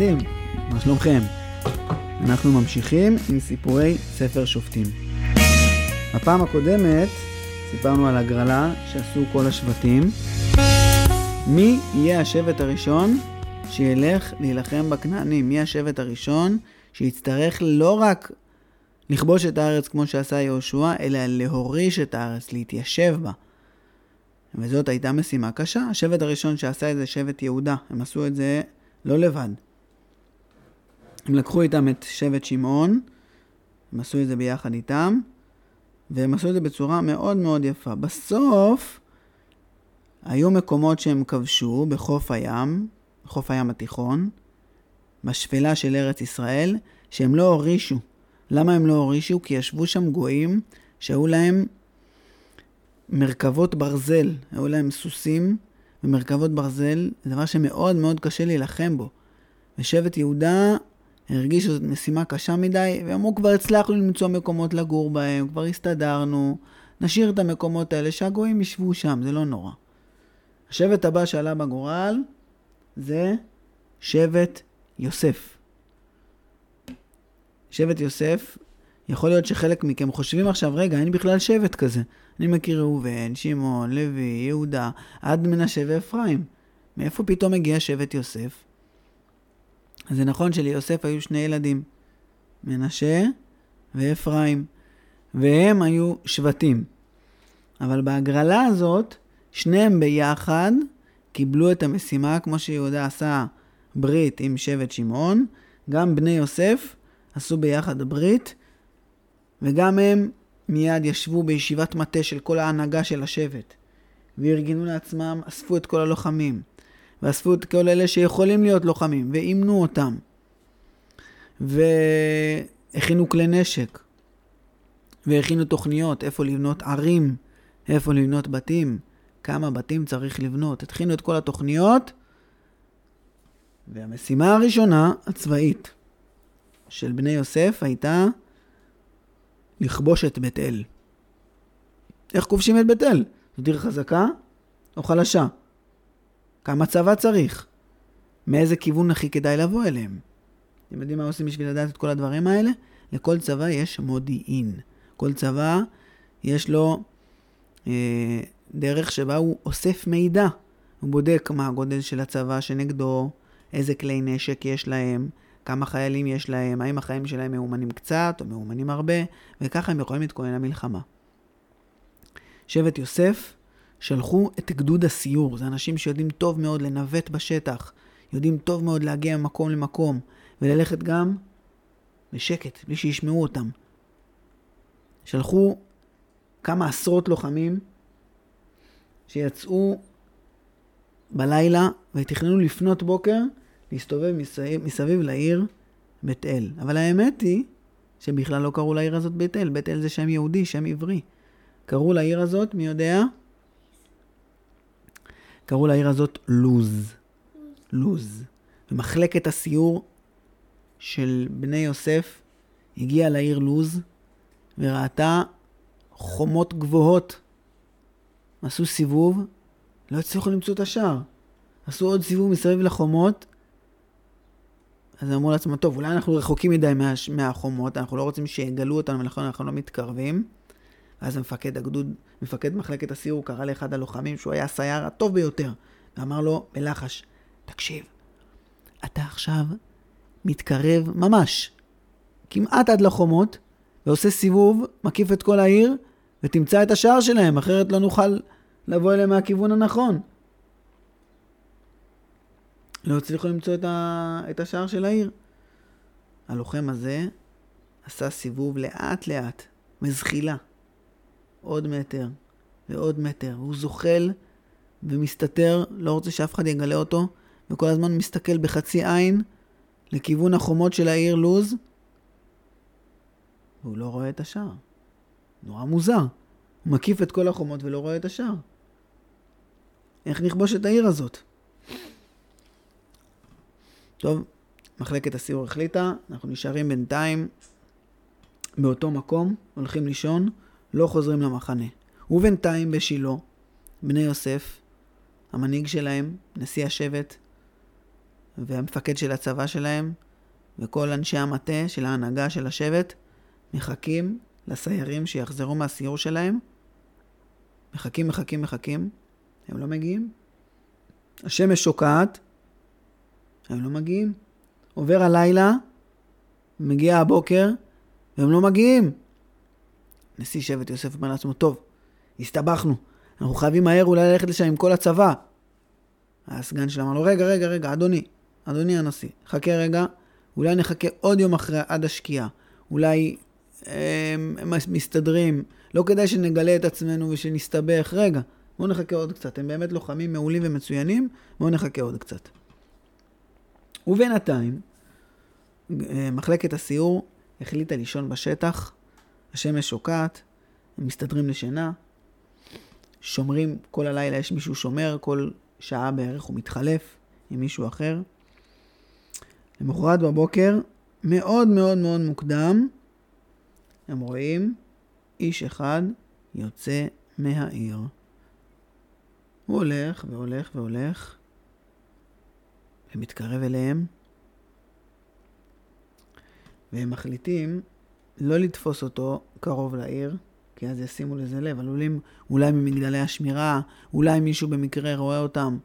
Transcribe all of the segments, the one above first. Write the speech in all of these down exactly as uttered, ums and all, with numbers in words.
ילדים, מה שלומכם? אנחנו ממשיכים עם סיפורי ספר שופטים. הפעם הקודמת סיפרנו על הגרלה שעשו כל השבטים. מי יהיה השבט הראשון שילך להילחם בכנענים? מי השבט הראשון שיצטרך לא רק לכבוש את הארץ כמו שעשה יהושע, אלא להוריש את הארץ, להתיישב בה? וזאת הייתה משימה קשה. השבט הראשון שעשה את זה שבט יהודה. הם עשו את זה לא לבד. הם לקחו איתם את שבט שמעון, הם עשו את זה ביחד איתם, והם עשו את זה בצורה מאוד מאוד יפה. בסוף היו מקומות שהם כבשו בחוף הים, בחוף הים התיכון, בשפלה של ארץ ישראל, שהם לא הורישו. למה הם לא הורישו? כי ישבו שם גויים שהיו להם מרכבות ברזל, היו להם סוסים ומרכבות ברזל, דבר שמאוד מאוד קשה להילחם בו. ושבט יהודה הרגיש שזאת משימה קשה מדי, ואמרו כבר הצלחנו למצוא מקומות לגור בהם, כבר הסתדרנו, נשאיר את המקומות האלה שהגויים ישבו שם, זה לא נורא. השבט הבא שעלה בגורל זה שבט יוסף. שבט יוסף, יכול להיות שחלק מכם חושבים עכשיו, רגע, אין בכלל שבט כזה. אני מכיר ראובן, שמעון, לוי, יהודה, עד מנשה ואפרים. מאיפה פתאום הגיע שבט יוסף? אז זה נכון שליוסף היו שני ילדים, מנשה ואפרים, והם היו שבטים. אבל בהגרלה הזאת, שניהם ביחד קיבלו את המשימה, כמו שיהודה עשה ברית עם שבט שמעון, גם בני יוסף עשו ביחד ברית, וגם הם מיד ישבו בישיבת מטה של כל ההנהגה של השבט, וארגנו לעצמם, אספו את כל הלוחמים, ואספו את כל אלה שיכולים להיות לוחמים, ואימנו אותם, והכינו כלי נשק, והכינו תוכניות, איפה לבנות ערים, איפה לבנות בתים, כמה בתים צריך לבנות, התחינו את כל התוכניות, והמשימה הראשונה הצבאית של בני יוסף הייתה לכבוש את בית אל. איך כובשים את בית אל? זו דיר חזקה או חלשה? כמה צבא צריך? מאיזה כיוון הכי כדאי לבוא אליהם? אתם יודעים מה עושים בשביל לדעת את כל הדברים האלה? לכל צבא יש מודיעין. כל צבא יש לו אה, דרך שבה הוא אוסף מידע. הוא בודק מה הגודל של הצבא שנגדו, איזה כלי נשק יש להם, כמה חיילים יש להם, האם החיים שלהם מאומנים קצת או מאומנים הרבה, וככה הם יכולים להתכונן למלחמה. שבט יוסף שלחו את גדוד הסיור, זה אנשים שיודעים טוב מאוד לנווט בשטח, יודעים טוב מאוד להגיע ממקום למקום, וללכת גם בשקט, בלי שישמעו אותם. שלחו כמה עשרות לוחמים שיצאו בלילה ותכננו לפנות בוקר, להסתובב מסביב, מסביב לעיר בית אל. אבל האמת היא שבכלל לא קראו לעיר הזאת בית אל. בית אל זה שם יהודי, שם עברי. קראו לעיר הזאת, מי יודע? קראו לעיר הזאת לוז. לוז. ומחלקת הסיור של בני יוסף הגיעה לעיר לוז וראתה חומות גבוהות. עשו סיבוב, לא הצליחו למצוא את השער. עשו עוד סיבוב מסביב לחומות, אז אמרו לעצמם, טוב, אולי אנחנו רחוקים מדי מה, מהחומות, אנחנו לא רוצים שיגלו אותנו, ולכן אנחנו לא מתקרבים. אז המפקד הגדוד, מפקד מחלקת הסיור, קרא לאחד הלוחמים, שהוא היה הסייר הטוב ביותר, ואמר לו בלחש, תקשיב, אתה עכשיו מתקרב ממש, כמעט עד לחומות, ועושה סיבוב, מקיף את כל העיר, ותמצא את השער שלהם, אחרת לא נוכל לבוא אליהם מהכיוון הנכון. לא הצליחו למצוא את, ה... את השער של העיר. הלוחם הזה עשה סיבוב לאט לאט, מזחילה, עוד מטר ועוד מטר. הוא זוחל ומסתתר, לא רוצה שאף אחד יגלה אותו, וכל הזמן מסתכל בחצי עין לכיוון החומות של העיר לוז, והוא לא רואה את השער. נורא מוזר. הוא מקיף את כל החומות ולא רואה את השער. איך נכבוש את העיר הזאת? טוב, מחלקת הסיור החליטה, אנחנו נשארים בינתיים באותו מקום, הולכים לישון, לא חוזרים למחנה. ובינתיים בשילה, בני יוסף, המנהיג שלהם, נשיא השבט, והמפקד של הצבא שלהם, וכל אנשי המטה של ההנהגה של השבט, מחכים לסיירים שיחזרו מהסיור שלהם. מחכים, מחכים, מחכים. הם לא מגיעים. השמש שוקעת. הם לא מגיעים. עובר הלילה, מגיע הבוקר, והם לא מגיעים. נשיא שבט יוסף אומר לעצמו, טוב, הסתבכנו. אנחנו חייבים מהר אולי ללכת לשם עם כל הצבא. הסגן שלנו אמר לו, רגע, רגע, רגע, אדוני, אדוני הנשיא, חכה רגע, אולי נחכה עוד יום אחרי עד השקיעה, אולי הם, הם מסתדרים, לא כדאי שנגלה את עצמנו ושנסתבך, רגע, בואו נחכה עוד קצת, הם באמת לוחמים מעולים ומצוינים, בואו נחכה עוד קצת. ובינתיים, מחלקת הסיור החליטה לישון בשטח, השמש שוקעת, הם מסתדרים לשינה, שומרים, כל הלילה יש מישהו שומר, כל שעה בערך הוא מתחלף עם מישהו אחר. למחרת בבוקר, מאוד מאוד מאוד מוקדם, הם רואים איש אחד יוצא מהעיר. הוא הולך והולך והולך, ומתקרב אליהם, והם מחליטים לא לתפוס אותו קרוב לעיר, כי אז ישימו לזה לב, עלולים אולי ממגדלי השמירה, אולי מישהו במקרה רואה אותם,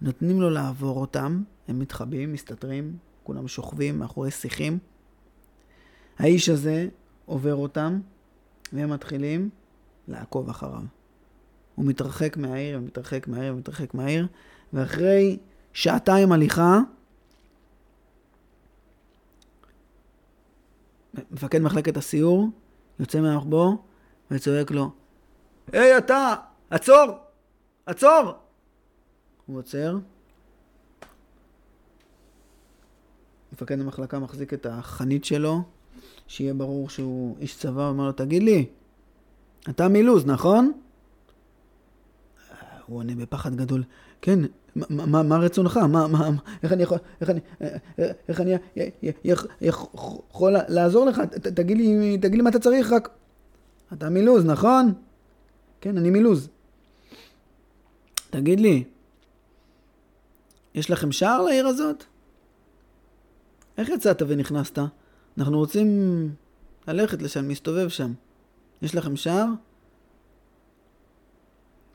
נותנים לו לעבור אותם, הם מתחבאים, מסתתרים, כולם שוכבים מאחורי שיחים. האיש הזה עובר אותם, והם מתחילים לעקוב אחריו. הוא מתרחק מהעיר, מתרחק מהעיר, מתרחק מהעיר, ואחרי שעתיים הליכה, מפקד מחלקת הסיור, יוצא מהמחבוא, וצועק לו, היי אתה, עצור, עצור. הוא עוצר. מפקד המחלקה מחזיק את החנית שלו, שיהיה ברור שהוא איש צבא, הוא אומר לו, תגיד לי, אתה מלוז, נכון? הוא עונה בפחד גדול, כן, מה, מה, מה רצונך? מה, מה, איך אני יכול, איך אני, איך אני, יכול לעזור לך? ת, תגיד לי, תגיד לי מה אתה צריך, רק... אתה מלוז, נכון? כן, אני מלוז. תגיד לי, יש לכם שער לעיר הזאת? איך יצאת ונכנסת? אנחנו רוצים ללכת לשם, מסתובב שם. יש לכם שער?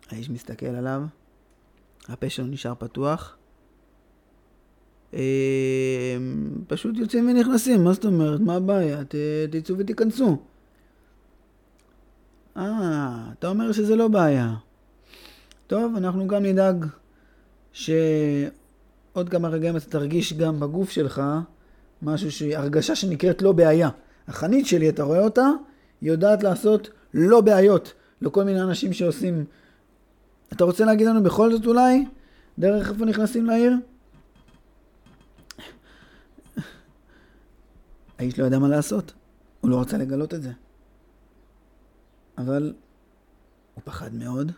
האיש מסתכל עליו, הפה שלו נשאר פתוח. פשוט יוצאים ונכנסים, מה זאת אומרת? מה הבעיה? תצאו ותיכנסו. אה, אתה אומר שזה לא בעיה. טוב, אנחנו גם נדאג שעוד כמה רגעים אתה תרגיש גם בגוף שלך משהו שהרגשה שנקראת לא בעיה. החנית שלי, אתה רואה אותה, יודעת לעשות לא בעיות לכל מיני אנשים שעושים. אתה רוצה להגיד לנו בכל זאת אולי? דרך איפה נכנסים לעיר? האיש לא יודע מה לעשות. הוא לא רוצה לגלות את זה. אבל הוא פחד מאוד,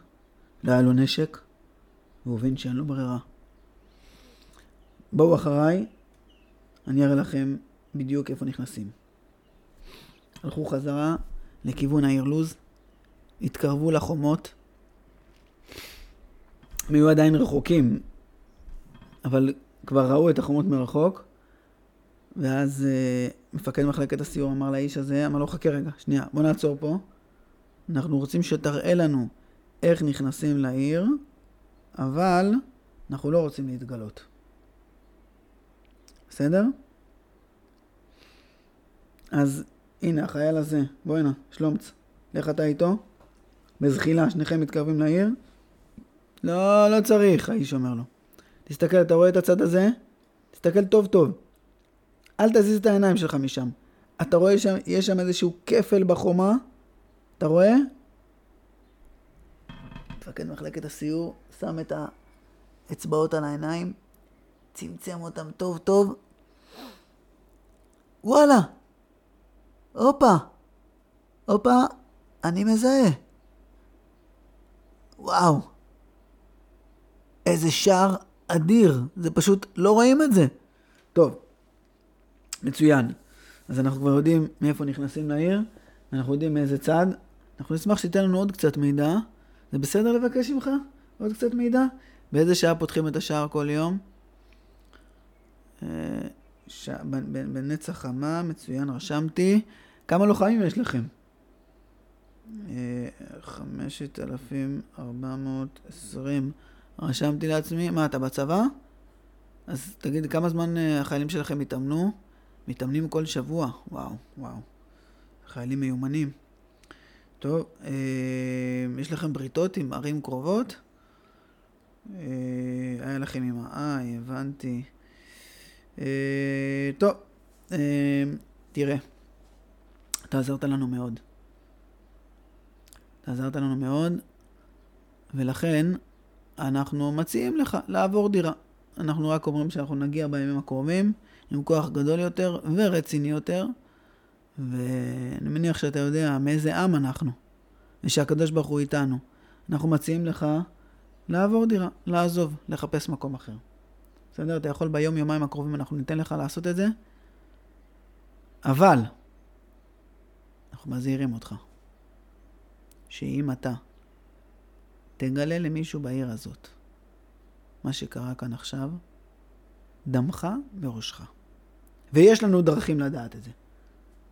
לא היה לו נשק, והוא הבין שאין לו ברירה. בואו אחריי, אני אראה לכם בדיוק איפה נכנסים. הלכו חזרה לכיוון העיר לוז, התקרבו לחומות, הם היו עדיין רחוקים, אבל כבר ראו את החומות מרחוק, ואז מפקד מחלקת הסיור אמר לאיש הזה, אמר לו, חכה רגע, שנייה, בוא נעצור פה, אנחנו רוצים שתראה לנו איך נכנסים לעיר, אבל אנחנו לא רוצים להתגלות. בסדר? אז הנה, החייל הזה, בוא הנה, שלומצ, לך אתה איתו, בזחילה, שניכם מתקרבים לעיר. לא, לא צריך, האיש אומר לו. תסתכל, אתה רואה את הצד הזה? תסתכל טוב טוב. אל תזיז את העיניים שלך משם. אתה רואה שיש שם איזשהו כפל בחומה? אתה רואה? מפקד מחלקת הסיור, שם את האצבעות על העיניים, צמצם אותם טוב טוב. וואלה! אופה! אופה, אני מזהה. וואו! איזה שער אדיר. זה פשוט, לא רואים את זה. טוב, מצוין. אז אנחנו כבר יודעים מאיפה נכנסים לעיר, אנחנו יודעים מאיזה צד. אנחנו נשמח שתיתן לנו עוד קצת מידע. זה בסדר לבקש ממך? עוד קצת מידע? באיזה שעה פותחים את השער כל יום? ש... בנצח חמה, מצוין, רשמתי. כמה לוחמים יש לכם? חמשת אלפים ארבע מאות עשרים. רשמתי לעצמי. מה, אתה בצבא? אז תגיד, כמה זמן החיילים שלכם מתאמנו? מתאמנים כל שבוע. וואו, וואו. חיילים מיומנים. טוב, יש לכם בריתות עם ערים קרובות? היה לכם עם האי, הבנתי. טוב, תראה. אתה עזרת לנו מאוד. אתה עזרת לנו מאוד, ולכן אנחנו מציעים לך לעבור דירה. אנחנו רק אומרים שאנחנו נגיע בימים הקרובים, עם כוח גדול יותר ורציני יותר, ואני מניח שאתה יודע מאיזה עם אנחנו, ושהקדוש ברוך הוא איתנו. אנחנו מציעים לך לעבור דירה, לעזוב, לחפש מקום אחר. בסדר, אתה יכול ביום יומיים הקרובים אנחנו ניתן לך לעשות את זה, אבל אנחנו מזהירים אותך, שאם אתה תגלה למישהו בעיר הזאת מה שקרה כאן עכשיו, דמך בראשך. ויש לנו דרכים לדעת את זה.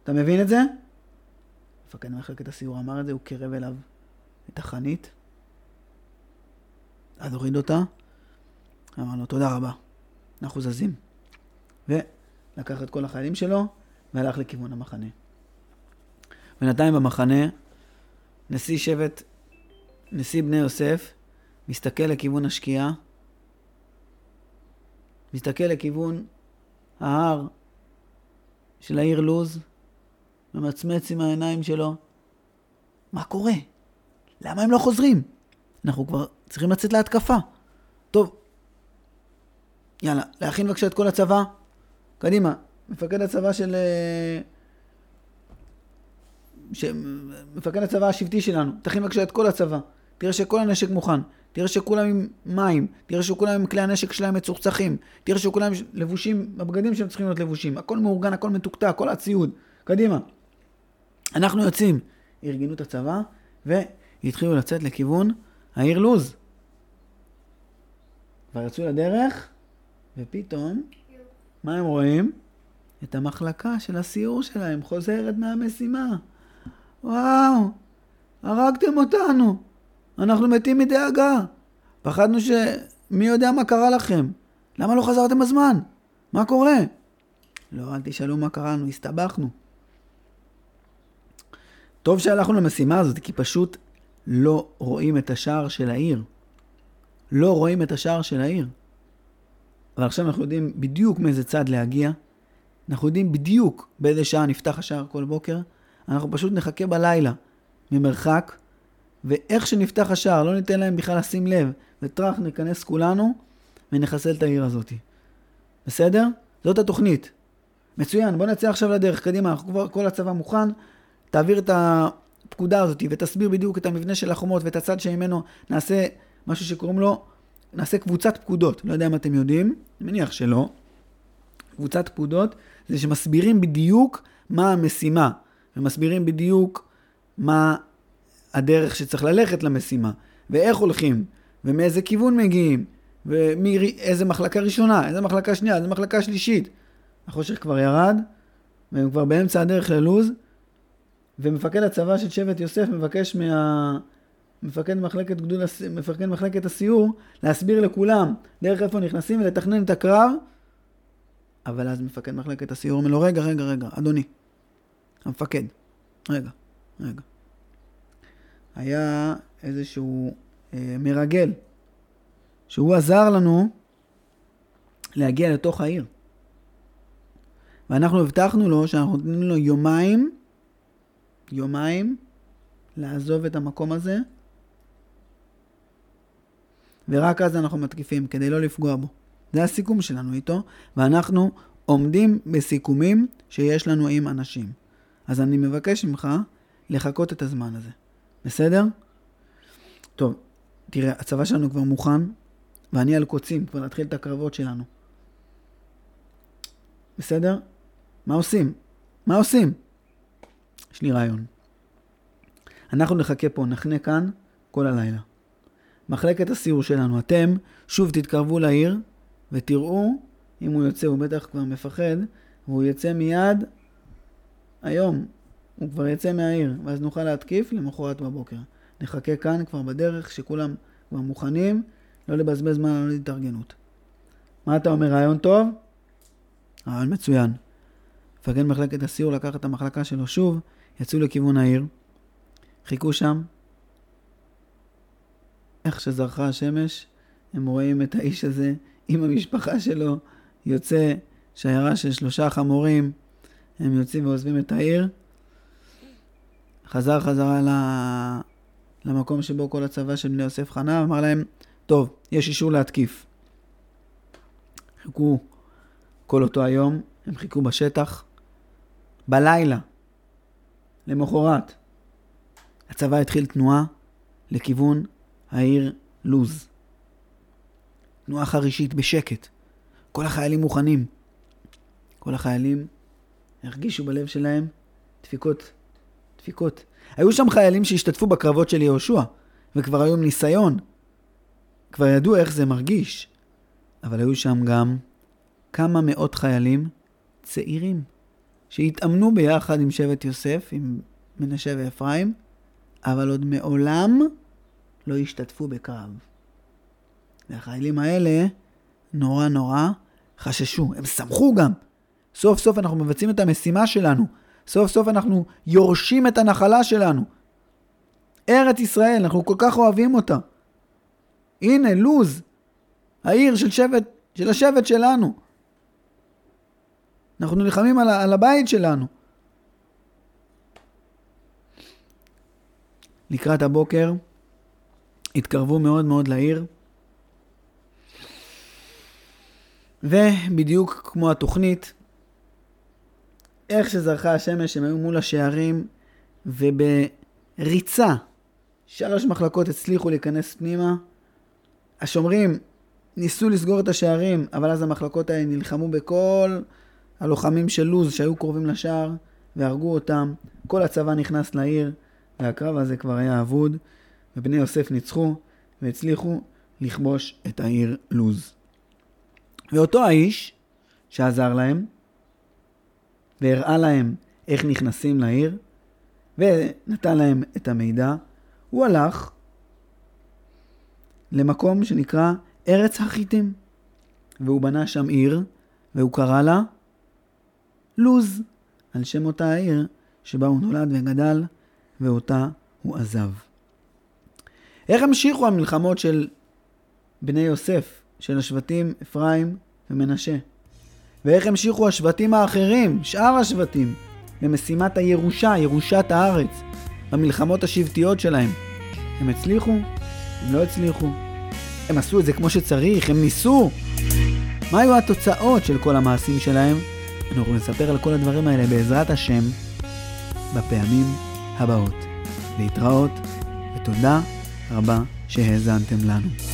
אתה מבין את זה? מפקד מחלקת הסיור אמר את זה, הוא קרב אליו את החנית, אז הוריד אותה, אמר לו תודה רבה, אנחנו זזים. ולקח את כל החיילים שלו והלך לכיוון המחנה. בינתיים במחנה, נשיא שבט, נשיא בני יוסף, מסתכל לכיוון השקיעה, מסתכל לכיוון ההר של העיר לוז, ממצמץ עם העיניים שלו. מה קורה? למה הם לא חוזרים? אנחנו כבר צריכים לצאת להתקפה. טוב, יאללה, להכין בבקשה את כל הצבא. קדימה, מפקד הצבא של... ש... מפקד הצבא השבטי שלנו, תכין בבקשה את כל הצבא. תראה שכל הנשק מוכן, תראה שכולם עם מים, תראה שכולם עם כלי הנשק שלהם מצוחצחים, תראה שכולם לבושים, בבגדים שהם צריכים להיות לבושים, הכל מאורגן, הכל מתוקתק, הכל הציוד. קדימה, אנחנו יוצאים. ארגנו את הצבא, והתחילו לצאת לכיוון העיר לוז. ויצאו לדרך, ופתאום, מה הם רואים? את המחלקה של הסיור שלהם חוזרת מהמשימה. וואו, הרגתם אותנו. אנחנו מתים מדאגה. פחדנו שמי יודע מה קרה לכם. למה לא חזרתם בזמן? מה קורה? לא, אל תשאלו מה קראנו, הסתבכנו. טוב שהלכנו למשימה הזאת, כי פשוט לא רואים את השער של העיר. לא רואים את השער של העיר. אבל עכשיו אנחנו יודעים בדיוק מאיזה צד להגיע. אנחנו יודעים בדיוק באיזה שעה נפתח השער כל בוקר. אנחנו פשוט נחכה בלילה ממרחק, ואיך שנפתח השער, לא ניתן להם בכלל לשים לב, וטרח ניכנס כולנו, ונחסל את העיר הזאת. בסדר? זאת התוכנית. מצוין, בוא נצא עכשיו לדרך, קדימה, כבר כל הצבא מוכן, תעביר את הפקודה הזאת, ותסביר בדיוק את המבנה של החומות, ואת הצד שממנו נעשה משהו שקוראים לו, נעשה קבוצת פקודות. לא יודע אם אתם יודעים, מניח שלא. קבוצת פקודות זה שמסבירים בדיוק מה המשימה, ומסבירים בדיוק מה הדרך שצריך ללכת למשימה, ואיך הולכים, ומאיזה כיוון מגיעים, ואיזה מחלקה ראשונה, איזה מחלקה שנייה, איזה מחלקה שלישית. החושך כבר ירד, והם כבר באמצע הדרך ללוז, ומפקד הצבא של שבט יוסף מבקש מה... מפקד מחלקת גדול... מפקד מחלקת הסיור, להסביר לכולם דרך איפה נכנסים ולתכנן את הקרב, אבל אז מפקד מחלקת הסיור אומר לו, רגע, רגע, רגע, אדוני, המפקד, רגע, רגע. היה איזשהו אה, מרגל, שהוא עזר לנו להגיע לתוך העיר. ואנחנו הבטחנו לו שאנחנו נותנים לו יומיים, יומיים, לעזוב את המקום הזה, ורק אז אנחנו מתקיפים, כדי לא לפגוע בו. זה הסיכום שלנו איתו, ואנחנו עומדים בסיכומים שיש לנו עם אנשים. אז אני מבקש ממך לחכות את הזמן הזה. בסדר? טוב, תראה, הצבא שלנו כבר מוכן, ואני על קוצים, כבר להתחיל את הקרבות שלנו. בסדר? מה עושים? מה עושים? יש לי רעיון. אנחנו נחכה פה, נחנה כאן כל הלילה. מחלקת הסיור שלנו, אתם שוב תתקרבו לעיר, ותראו אם הוא יוצא הוא בטח כבר מפחד, והוא יצא מיד היום, הוא כבר יצא מהעיר, ואז נוכל להתקיף למחרת בבוקר. נחכה כאן כבר בדרך שכולם כבר מוכנים, לא לבזבז זמן על התארגנות. מה אתה אומר, רעיון טוב? רעיון מצוין. מפקד מחלקת הסיור לקח את המחלקה שלו שוב, יצאו לכיוון העיר, חיכו שם. איך שזרחה השמש, הם רואים את האיש הזה עם המשפחה שלו, יוצא שיירה של שלושה חמורים, הם יוצאים ועוזבים את העיר. חזר חזרה למקום שבו כל הצבא של בני יוסף חנה, אמר להם, טוב, יש אישור להתקיף. חיכו כל אותו היום, הם חיכו בשטח. בלילה, למחרת, הצבא התחיל תנועה לכיוון העיר לוז. תנועה חרישית בשקט. כל החיילים מוכנים. כל החיילים הרגישו בלב שלהם דפיקות, דפיקות. היו שם חיילים שהשתתפו בקרבות של יהושע, וכבר היו עם ניסיון. כבר ידעו איך זה מרגיש. אבל היו שם גם כמה מאות חיילים צעירים, שהתאמנו ביחד עם שבט יוסף, עם מנשה ואפרים, אבל עוד מעולם לא השתתפו בקרב. והחיילים האלה נורא נורא חששו, הם שמחו גם. סוף סוף אנחנו מבצעים את המשימה שלנו, סוף סוף אנחנו יורשים את הנחלה שלנו. ארץ ישראל, אנחנו כל כך אוהבים אותה. הנה לוז, העיר של שבט, של השבט שלנו. אנחנו נלחמים על, על הבית שלנו. לקראת הבוקר, התקרבו מאוד מאוד לעיר, ובדיוק כמו התוכנית, איך שזרחה השמש, הם היו מול השערים, ובריצה, שלוש מחלקות הצליחו להיכנס פנימה, השומרים ניסו לסגור את השערים, אבל אז המחלקות האלה נלחמו בכל הלוחמים של לוז שהיו קרובים לשער, והרגו אותם, כל הצבא נכנס לעיר, והקרב הזה כבר היה אבוד, ובני יוסף ניצחו, והצליחו לכבוש את העיר לוז. ואותו האיש שעזר להם, והראה להם איך נכנסים לעיר, ונתן להם את המידע, הוא הלך למקום שנקרא ארץ החיתים, והוא בנה שם עיר, והוא קרא לה לוז, על שם אותה העיר שבה הוא נולד וגדל, ואותה הוא עזב. איך המשיכו המלחמות של בני יוסף, של השבטים אפרים ומנשה? ואיך המשיכו השבטים האחרים, שאר השבטים, במשימת הירושה, ירושת הארץ, במלחמות השבטיות שלהם? הם הצליחו? הם לא הצליחו? הם עשו את זה כמו שצריך? הם ניסו? מה היו התוצאות של כל המעשים שלהם? אנחנו נספר על כל הדברים האלה בעזרת השם בפעמים הבאות. להתראות ותודה רבה שהאזנתם לנו.